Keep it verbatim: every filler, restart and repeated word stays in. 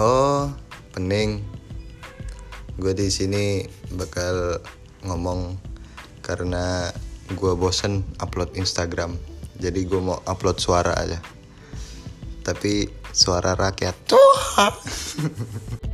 Oh, Pening. Gue di sini bakal ngomong karena gue bosen upload Instagram. Jadi gue mau upload suara aja. Tapi suara rakyat. Tuh.